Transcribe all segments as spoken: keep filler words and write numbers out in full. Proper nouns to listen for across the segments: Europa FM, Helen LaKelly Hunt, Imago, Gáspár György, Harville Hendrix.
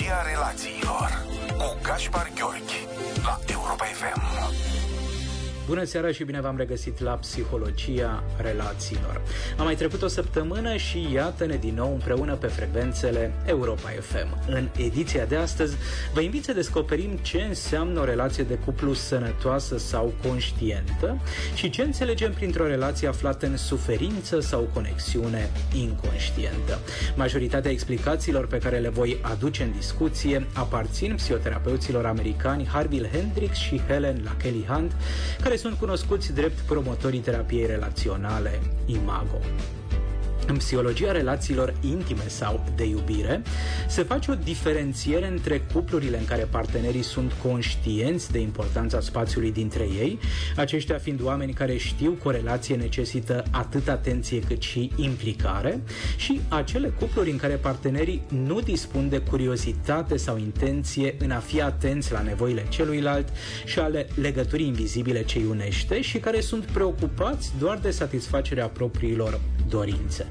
Psihologia relațiilor cu Gáspár György la Europa F M. Bună seara și bine v-am regăsit la Psihologia relațiilor. A mai trecut o săptămână și iată-ne din nou împreună pe frecvențele Europa F M. În ediția de astăzi vă invit să descoperim ce înseamnă o relație de cuplu sănătoasă sau conștientă și ce înțelegem printr-o relație aflată în suferință sau conexiune inconștientă. Majoritatea explicațiilor pe care le voi aduce în discuție aparțin psihoterapeuților americani Harville Hendrix și Helen LaKelly Hunt, care sunt cunoscuți drept promotorii terapiei relaționale Imago. În psihologia relațiilor intime sau de iubire, se face o diferențiere între cuplurile în care partenerii sunt conștienți de importanța spațiului dintre ei, aceștia fiind oameni care știu că o relație necesită atât atenție cât și implicare, și acele cupluri în care partenerii nu dispun de curiozitate sau intenție în a fi atenți la nevoile celuilalt și ale legăturii invizibile ce îi unește și care sunt preocupați doar de satisfacerea propriilor dorințe.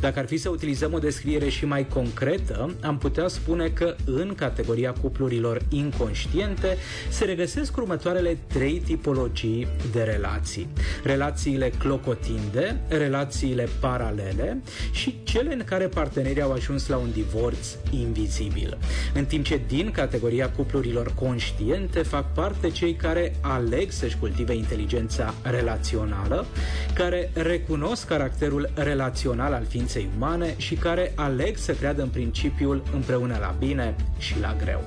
Dacă ar fi să utilizăm o descriere și mai concretă, am putea spune că în categoria cuplurilor inconștiente se regăsesc următoarele trei tipologii de relații: relațiile clocotinde, relațiile paralele și cele în care partenerii au ajuns la un divorț invizibil. În timp ce din categoria cuplurilor conștiente fac parte cei care aleg să-și cultive inteligența relațională, care recunosc caracterul relațional al ființei umane și care aleg să creadă în principiul împreună la bine și la greu.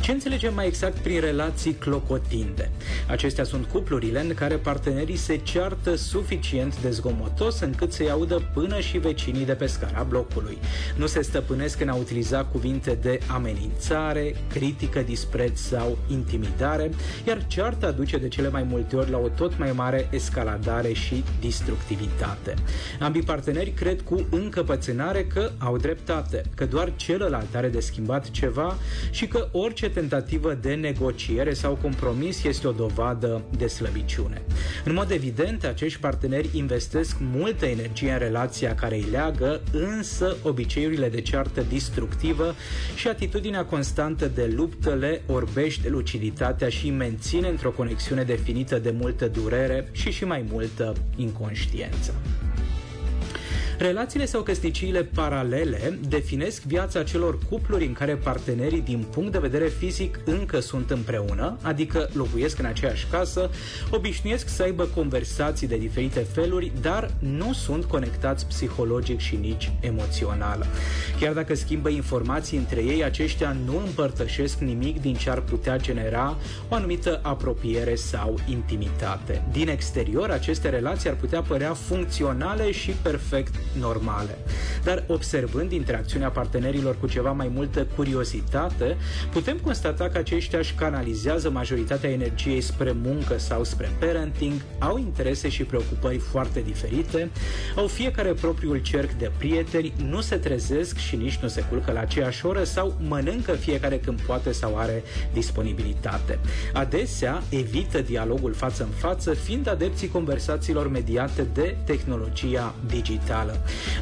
Ce înțelegem mai exact prin relații clocotinde? Acestea sunt cuplurile în care partenerii se ceartă suficient de zgomotos încât să-i audă până și vecinii de pe scara blocului. Nu se stăpânesc în a utiliza cuvinte de amenințare, critică, dispreț sau intimidare, iar cearta duce de cele mai multe ori la o tot mai mare escaladare și destructivitate. Ambii parteneri cred cu încăpățânare că au dreptate, că doar celălalt are de schimbat ceva și că orice tentativă de negociere sau compromis este o dovadă de slăbiciune. În mod evident, acești parteneri investesc multă energie în relația care îi leagă, însă obiceiurile de ceartă destructivă și atitudinea constantă de luptă le orbește luciditatea și menține într-o conexiune definită de multă durere și și mai multă inconștiență. Relațiile sau căsniciile paralele definesc viața celor cupluri în care partenerii din punct de vedere fizic încă sunt împreună, adică locuiesc în aceeași casă, obișnuiesc să aibă conversații de diferite feluri, dar nu sunt conectați psihologic și nici emoțional. Chiar dacă schimbă informații între ei, aceștia nu împărtășesc nimic din ce ar putea genera o anumită apropiere sau intimitate. Din exterior, aceste relații ar putea părea funcționale și perfect normale. Dar observând interacțiunea partenerilor cu ceva mai multă curiozitate, putem constata că aceștia își canalizează majoritatea energiei spre muncă sau spre parenting, au interese și preocupări foarte diferite, au fiecare propriul cerc de prieteni, nu se trezesc și nici nu se culcă la aceeași oră sau mănâncă fiecare când poate sau are disponibilitate. Adesea evită dialogul față în față, fiind adepții conversațiilor mediate de tehnologia digitală.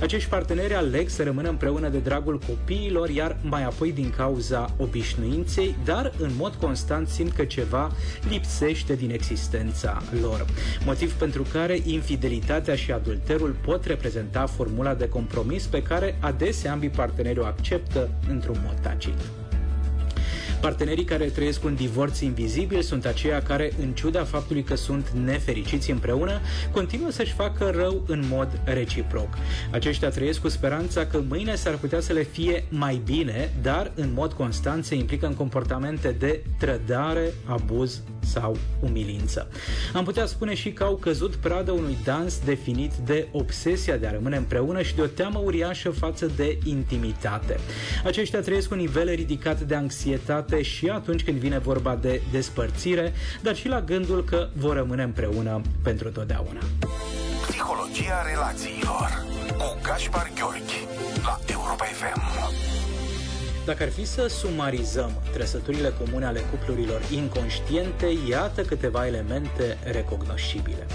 Acești parteneri aleg să rămână împreună de dragul copiilor, iar mai apoi din cauza obișnuinței, dar în mod constant simt că ceva lipsește din existența lor. Motiv pentru care infidelitatea și adulterul pot reprezenta formula de compromis pe care adesea ambii parteneri o acceptă într-un mod tacit. Partenerii care trăiesc un divorț invizibil sunt aceia care, în ciuda faptului că sunt nefericiți împreună, continuă să-și facă rău în mod reciproc. Aceștia trăiesc cu speranța că mâine s-ar putea să le fie mai bine, dar în mod constant se implică în comportamente de trădare, abuz sau umilință. Am putea spune și că au căzut pradă unui dans definit de obsesia de a rămâne împreună și de o teamă uriașă față de intimitate. Aceștia trăiesc cu nivele ridicate de anxietate și atunci când vine vorba de despărțire, dar și la gândul că vor rămâne împreună pentru totdeauna. Psihologia relațiilor cu Gáspár György la Europa F M. Dacă ar fi să sumarizăm trăsăturile comune ale cuplurilor inconștiente, iată câteva elemente recognoscibile.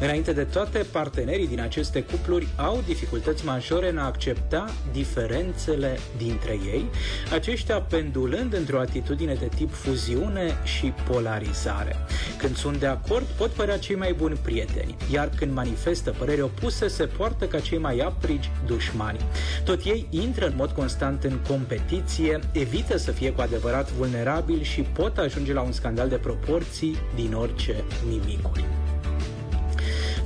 Înainte de toate, partenerii din aceste cupluri au dificultăți majore în a accepta diferențele dintre ei, aceștia pendulând într-o atitudine de tip fuziune și polarizare. Când sunt de acord, pot părea cei mai buni prieteni, iar când manifestă păreri opuse, se poartă ca cei mai aprigi dușmani. Tot ei intră în mod constant în competiție, evită să fie cu adevărat vulnerabili și pot ajunge la un scandal de proporții din orice nimicuri.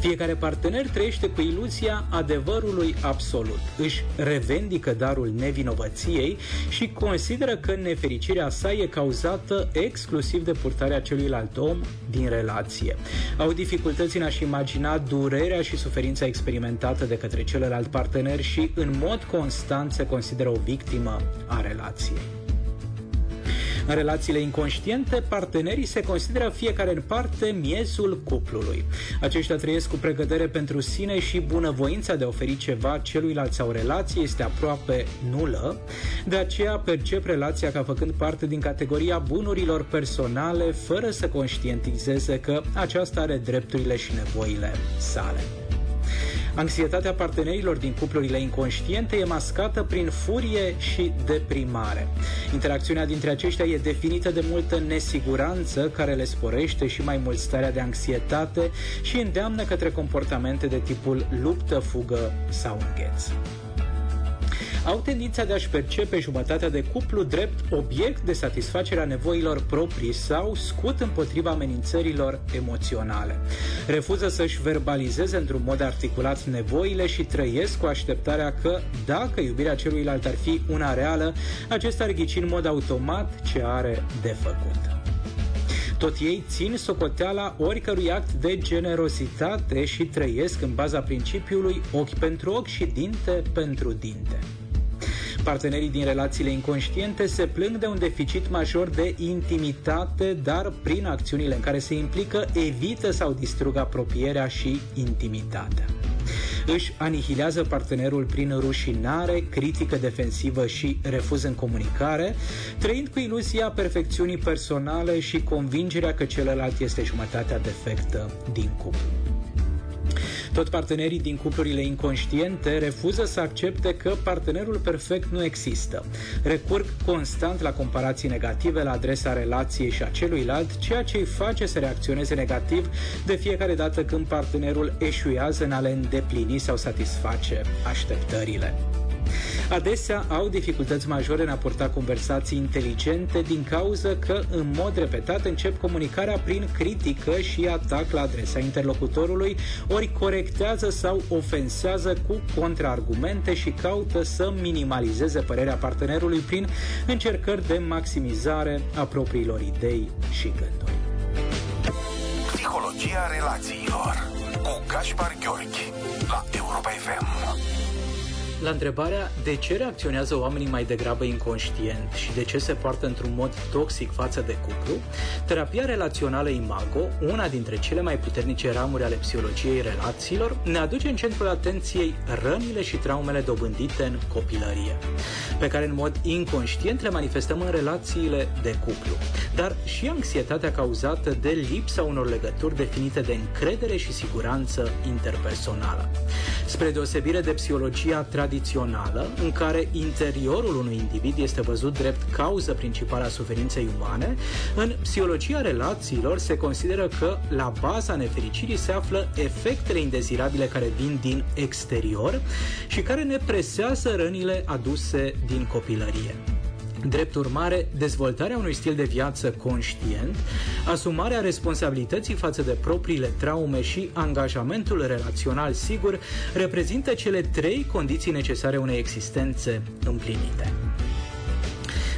Fiecare partener trăiește cu iluzia adevărului absolut, își revendică darul nevinovăției și consideră că nefericirea sa e cauzată exclusiv de purtarea celuilalt om din relație. Au dificultăți în a-și imagina durerea și suferința experimentată de către celălalt partener și în mod constant se consideră o victimă a relației. În relațiile inconștiente, partenerii se consideră fiecare în parte miezul cuplului. Aceștia trăiesc cu pregădere pentru sine și bunăvoința de a oferi ceva celuilalt sau relație este aproape nulă, de aceea percep relația ca făcând parte din categoria bunurilor personale, fără să conștientizeze că aceasta are drepturile și nevoile sale. Anxietatea partenerilor din cuplurile inconștiente e mascată prin furie și deprimare. Interacțiunea dintre aceștia e definită de multă nesiguranță, care le sporește și mai mult starea de anxietate și îndeamnă către comportamente de tipul luptă, fugă sau îngheț. Au tendința de a-și percepe jumătatea de cuplu drept obiect de satisfacere a nevoilor proprii sau scut împotriva amenințărilor emoționale. Refuză să-și verbalizeze într-un mod articulat nevoile și trăiesc cu așteptarea că, dacă iubirea celuilalt ar fi una reală, acesta ar ghici în mod automat ce are de făcut. Tot ei țin socoteala oricărui act de generozitate și trăiesc în baza principiului ochi pentru ochi și dinte pentru dinte. Partenerii din relațiile inconștiente se plâng de un deficit major de intimitate, dar prin acțiunile în care se implică evită sau distrug apropierea și intimitatea. Își anihilează partenerul prin rușinare, critică defensivă și refuz în comunicare, trăind cu iluzia perfecțiunii personale și convingerea că celălalt este jumătatea defectă din cuplu. Tot partenerii din cuplurile inconștiente refuză să accepte că partenerul perfect nu există. Recurg constant la comparații negative la adresa relației și a celuilalt, ceea ce îi face să reacționeze negativ de fiecare dată când partenerul eșuează în a le îndeplini sau satisface așteptările. Adesea au dificultăți majore în a purta conversații inteligente din cauză că, în mod repetat, încep comunicarea prin critică și atac la adresa interlocutorului, ori corectează sau ofensează cu contraargumente și caută să minimalizeze părerea partenerului prin încercări de maximizare a propriilor idei și gânduri. Psihologia relațiilor cu Gáspár György la Europa F M. La întrebarea de ce reacționează oamenii mai degrabă inconștient și de ce se poartă într-un mod toxic față de cuplu, terapia relațională Imago, una dintre cele mai puternice ramuri ale psihologiei relațiilor, ne aduce în centrul atenției rănile și traumele dobândite în copilărie, pe care în mod inconștient le manifestăm în relațiile de cuplu, dar și anxietatea cauzată de lipsa unor legături definite de încredere și siguranță interpersonală. Spre deosebire de psihologia tradițională, în care interiorul unui individ este văzut drept cauză principală a suferinței umane, în psihologia relațiilor se consideră că la baza nefericirii se află efectele indezirabile care vin din exterior și care ne presează rănile aduse din copilărie. Drept urmare, dezvoltarea unui stil de viață conștient, asumarea responsabilității față de propriile traume și angajamentul relațional sigur reprezintă cele trei condiții necesare unei existențe împlinite.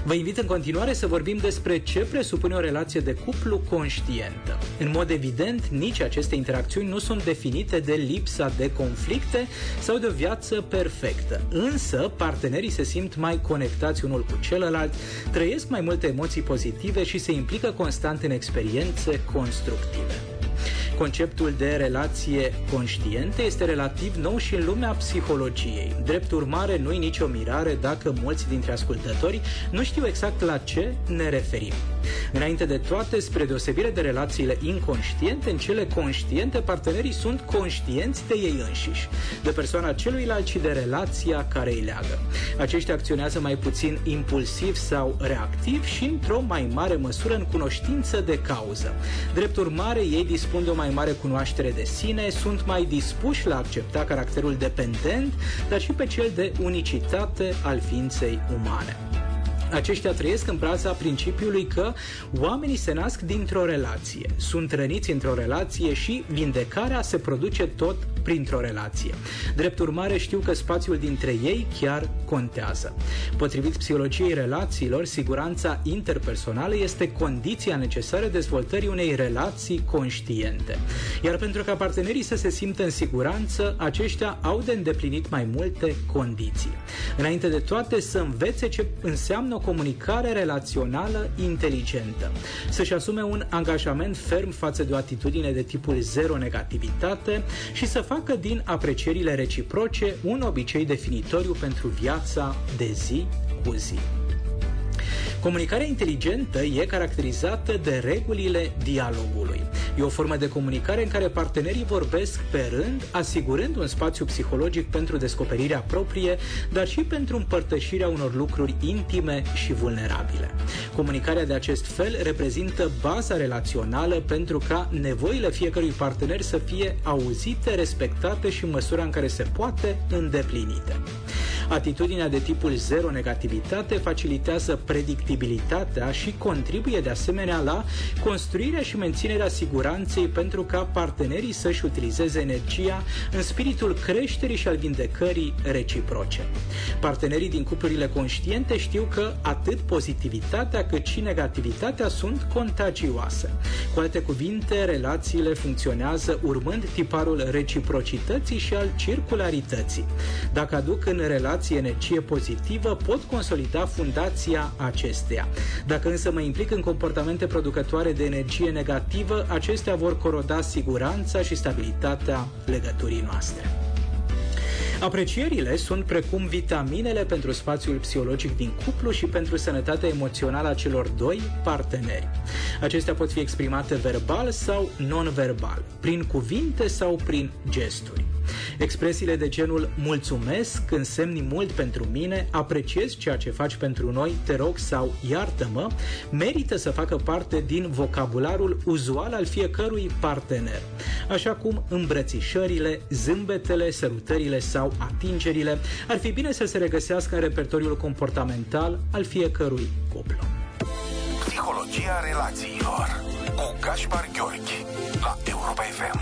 Vă invit în continuare să vorbim despre ce presupune o relație de cuplu conștientă. În mod evident, nici aceste interacțiuni nu sunt definite de lipsa de conflicte sau de o viață perfectă. Însă, partenerii se simt mai conectați unul cu celălalt, trăiesc mai multe emoții pozitive și se implică constant în experiențe constructive. conceptul de relație conștientă este relativ nou și în lumea psihologiei. Drept urmare, nu-i nicio mirare dacă mulți dintre ascultători nu știu exact la ce ne referim. Înainte de toate, spre deosebire de relațiile inconștiente, în cele conștiente, partenerii sunt conștienți de ei înșiși, de persoana celuilalt și de relația care îi leagă. Aceștia acționează mai puțin impulsiv sau reactiv și într-o mai mare măsură în cunoștință de cauză. Drept urmare, ei dispun de o mai mare cunoaștere de sine, sunt mai dispuși la a accepta caracterul dependent, dar și pe cel de unicitate al ființei umane. Aceștia trăiesc în prața principiului că oamenii se nasc dintr-o relație, sunt răniți într-o relație și vindecarea se produce tot printr-o relație. Drept urmare, știu că spațiul dintre ei chiar contează. Potrivit psihologiei relațiilor, siguranța interpersonală este condiția necesară dezvoltării unei relații conștiente. Iar pentru ca partenerii să se simtă în siguranță, aceștia au de îndeplinit mai multe condiții. Înainte de toate, să învețe ce înseamnă o comunicare relațională inteligentă, să-și asume un angajament ferm față de o atitudine de tipul zero negativitate și să facă din aprecierile reciproce un obicei definitoriu pentru viața de zi cu zi. Comunicarea inteligentă e caracterizată de regulile dialogului. E o formă de comunicare în care partenerii vorbesc pe rând, asigurând un spațiu psihologic pentru descoperirea proprie, dar și pentru împărtășirea unor lucruri intime și vulnerabile. Comunicarea de acest fel reprezintă baza relațională pentru ca nevoile fiecărui partener să fie auzite, respectate și în măsura în care se poate îndeplinite. Atitudinea de tipul zero negativitate facilitează predictibilitatea și contribuie de asemenea la construirea și menținerea siguranței pentru ca partenerii să-și utilizeze energia în spiritul creșterii și al vindecării reciproce. Partenerii din cuplurile conștiente știu că atât pozitivitatea cât și negativitatea sunt contagioase. Cu alte cuvinte, relațiile funcționează urmând tiparul reciprocității și al circularității. Dacă aduc în relație energie pozitivă, pot consolida fundația acesteia. Dacă însă mă implic în comportamente producătoare de energie negativă, acestea vor coroda siguranța și stabilitatea legăturii noastre. Aprecierile sunt precum vitaminele pentru spațiul psihologic din cuplu și pentru sănătatea emoțională a celor doi parteneri. Acestea pot fi exprimate verbal sau non-verbal, prin cuvinte sau prin gesturi. Expresiile de genul mulțumesc, însemni mult pentru mine, apreciez ceea ce faci pentru noi, te rog sau iartă-mă, merită să facă parte din vocabularul uzual al fiecărui partener, așa cum îmbrățișările, zâmbetele, sărutările sau atingerile ar fi bine să se regăsească în repertoriul comportamental al fiecărui cuplu. Psihologia relațiilor cu Gáspár György la Europa F M.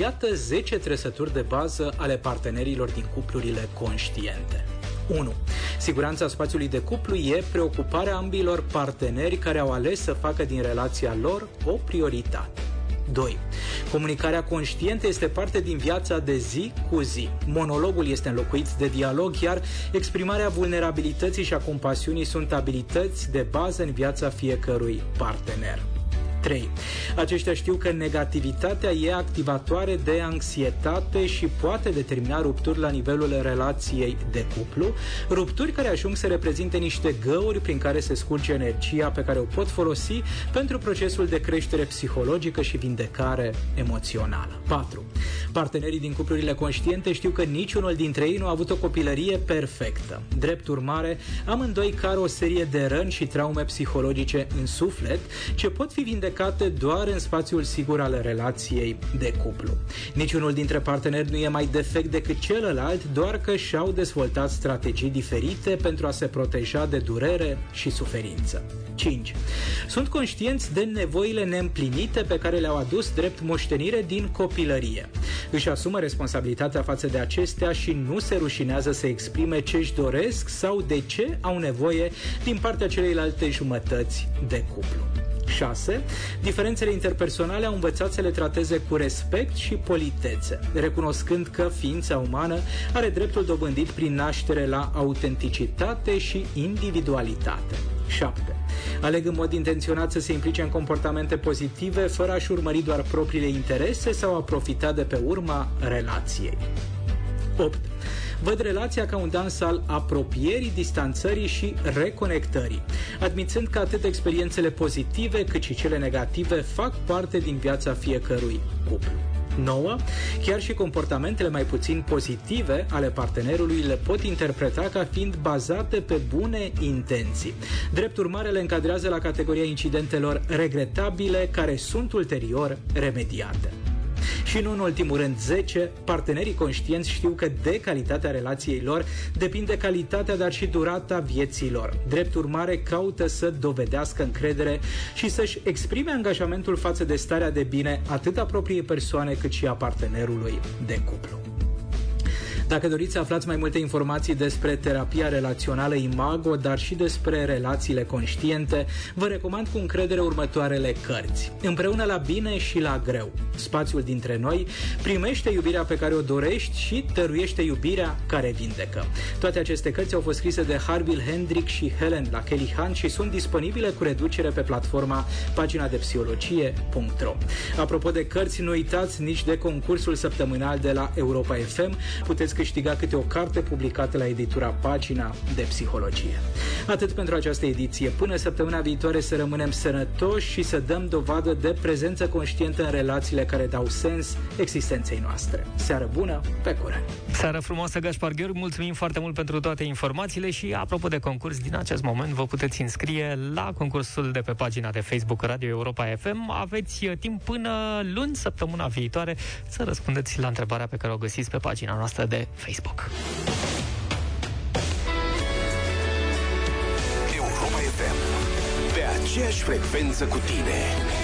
Iată zece trăsături de bază ale partenerilor din cuplurile conștiente. unu. Siguranța spațiului de cuplu e preocuparea ambilor parteneri care au ales să facă din relația lor o prioritate. doi. Comunicarea conștientă este parte din viața de zi cu zi. Monologul este înlocuit de dialog, iar exprimarea vulnerabilității și a compasiunii sunt abilități de bază în viața fiecărui partener. trei. Aceștia știu că negativitatea e activatoare de anxietate și poate determina rupturi la nivelul relației de cuplu, rupturi care ajung să reprezinte niște găuri prin care se scurge energia pe care o pot folosi pentru procesul de creștere psihologică și vindecare emoțională. patru. Partenerii din cuplurile conștiente știu că niciunul dintre ei nu a avut o copilărie perfectă. Drept urmare, amândoi car o serie de răni și traume psihologice în suflet, ce pot fi vindecate doar în spațiul sigur al relației de cuplu. Niciunul dintre parteneri nu e mai defect decât celălalt, doar că și-au dezvoltat strategii diferite pentru a se proteja de durere și suferință. cinci. Sunt conștienți de nevoile neîmplinite pe care le-au adus drept moștenire din copilărie. Își asumă responsabilitatea față de acestea și nu se rușinează să exprime ce își doresc sau de ce au nevoie din partea celeilalte jumătăți de cuplu. șase. Diferențele interpersonale au învățat să le trateze cu respect și politețe, recunoscând că ființa umană are dreptul dobândit prin naștere la autenticitate și individualitate. șapte. Aleg în mod intenționat să se implice în comportamente pozitive, fără a-și urmări doar propriile interese sau a profita de pe urma relației. opt. Văd relația ca un dans al apropierii, distanțării și reconectării, admițând că atât experiențele pozitive cât și cele negative fac parte din viața fiecărui cuplu. nouă. Chiar și comportamentele mai puțin pozitive ale partenerului le pot interpreta ca fiind bazate pe bune intenții. Drept urmare, le încadrează la categoria incidentelor regretabile, care sunt ulterior remediate. Și nu în ultimul rând, zece, partenerii conștienți știu că de calitatea relației lor depinde calitatea, dar și durata vieții lor. Drept urmare, caută să dovedească încredere și să-și exprime angajamentul față de starea de bine atât a propriei persoane cât și a partenerului de cuplu. Dacă doriți să aflați mai multe informații despre terapia relațională Imago, dar și despre relațiile conștiente, vă recomand cu încredere următoarele cărți: Împreună la bine și la greu, Spațiul dintre noi, Primește iubirea pe care o dorești și Tăruiește iubirea care vindecă. Toate aceste cărți au fost scrise de Harville Hendrix și Helen LaKelly Hunt și sunt disponibile cu reducere pe platforma pagina de psihologie punct ro. Apropo de cărți, nu uitați nici de concursul săptămânal de la Europa F M. Puteți câștiga câte o carte publicată la editura Pagina de Psihologie. Atât pentru această ediție. Până săptămâna viitoare, să rămânem sănătoși și să dăm dovadă de prezență conștientă în relațiile care dau sens existenței noastre. Seară bună, pe curând! Seară frumoasă, Gáspár György, mulțumim foarte mult pentru toate informațiile și, apropo de concurs, din acest moment vă puteți înscrie la concursul de pe pagina de Facebook Radio Europa F M. Aveți timp până luni, săptămâna viitoare, să răspundeți la întrebarea pe care o găsiți pe pagina noastră de Facebook. Europa F M, pe aceeași frecvență cu tine.